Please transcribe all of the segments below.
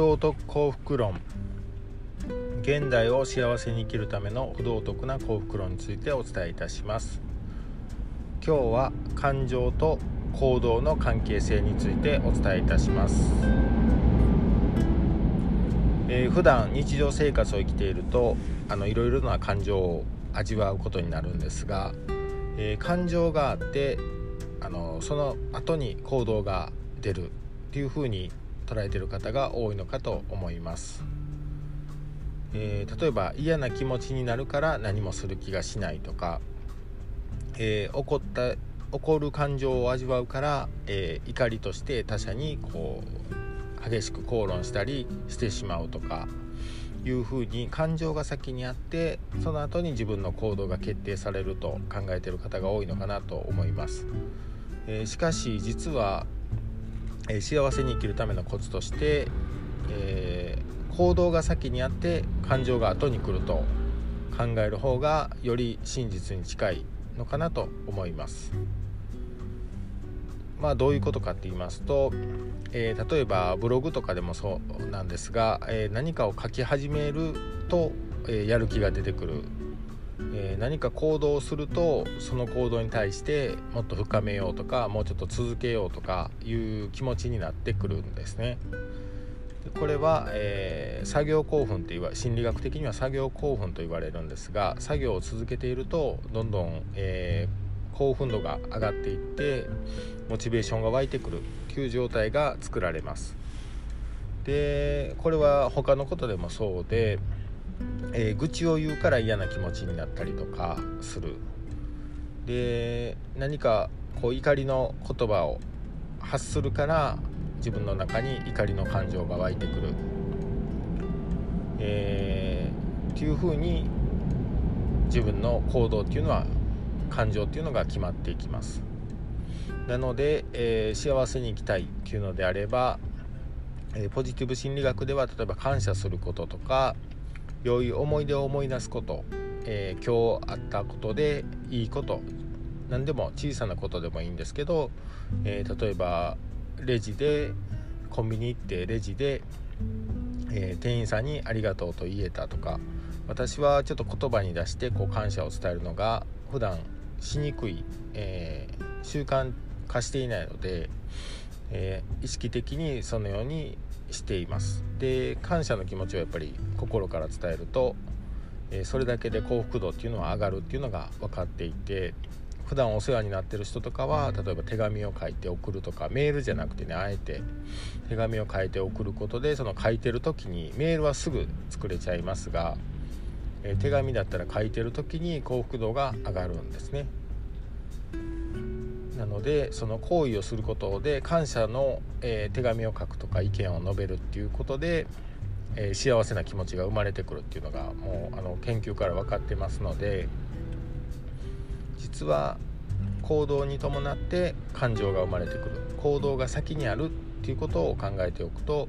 道徳幸福論、現代を幸せに生きるための不道徳な幸福論についてお伝えいたします。今日は感情と行動の関係性についてお伝えいたします。普段日常生活を生きているといろいろな感情を味わうことになるんですが、感情があってその後に行動が出るっていう風に捉えている方が多いのかと思います。例えば嫌な気持ちになるから何もする気がしないとか、怒る感情を味わうから、怒りとして他者に激しく口論したりしてしまうとかいうふうに感情が先にあって、その後に自分の行動が決定されると考えている方が多いのかなと思います。しかし実は、幸せに生きるためのコツとして、行動が先にあって感情が後に来ると考える方がより真実に近いのかなと思います。どういうことかって言いますと、例えばブログとかでもそうなんですが、何かを書き始めると、やる気が出てくる、何か行動をするとその行動に対してもっと深めようとかもうちょっと続けようとかいう気持ちになってくるんですね。これは、作業興奮という心理学的には作業興奮と言われるんですが、作業を続けているとどんどん、興奮度が上がっていってモチベーションが湧いてくるという状態が作られます。でこれは他のことでもそうで、愚痴を言うから嫌な気持ちになったりとかする。で何か怒りの言葉を発するから自分の中に怒りの感情が湧いてくる、っていう風に自分の行動っていうのは感情っていうのが決まっていきます。なので、幸せに生きたいっていうのであれば、ポジティブ心理学では例えば感謝することとか良い思い出を思い出すこと、今日あったことでいいこと、何でも小さなことでもいいんですけど、例えばコンビニ行ってレジで、店員さんにありがとうと言えたとか、私はちょっと言葉に出して感謝を伝えるのが普段しにくい、習慣化していないので、意識的にそのようにしています。で感謝の気持ちをやっぱり心から伝えると、それだけで幸福度っていうのは上がるっていうのが分かっていて、普段お世話になってる人とかは例えば手紙を書いて送るとか、メールじゃなくてね、あえて手紙を書いて送ることで、その書いてる時に、メールはすぐ作れちゃいますが、手紙だったら書いてる時に幸福度が上がるんですね。なのでその行為をすることで感謝の、手紙を書くとか意見を述べるっていうことで、幸せな気持ちが生まれてくるっていうのがもう研究から分かってますので、実は行動に伴って感情が生まれてくる、行動が先にあるっていうことを考えておくと、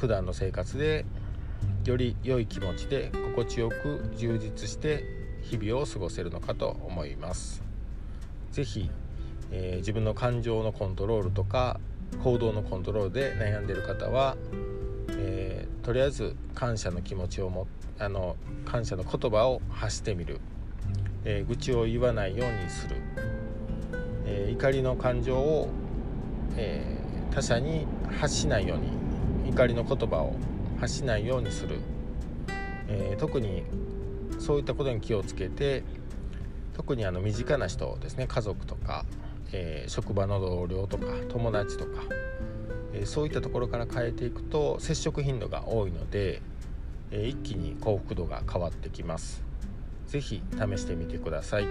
普段の生活でより良い気持ちで心地よく充実して日々を過ごせるのかと思います。ぜひ、自分の感情のコントロールとか行動のコントロールで悩んでいる方は、とりあえず感謝の気持ちを感謝の言葉を発してみる、愚痴を言わないようにする、怒りの感情を、他者に発しないように、怒りの言葉を発しないようにする、特にそういったことに気をつけて、特に身近な人ですね、家族とか、職場の同僚とか友達とか、そういったところから変えていくと接触頻度が多いので、一気に幸福度が変わってきます。ぜひ試してみてください。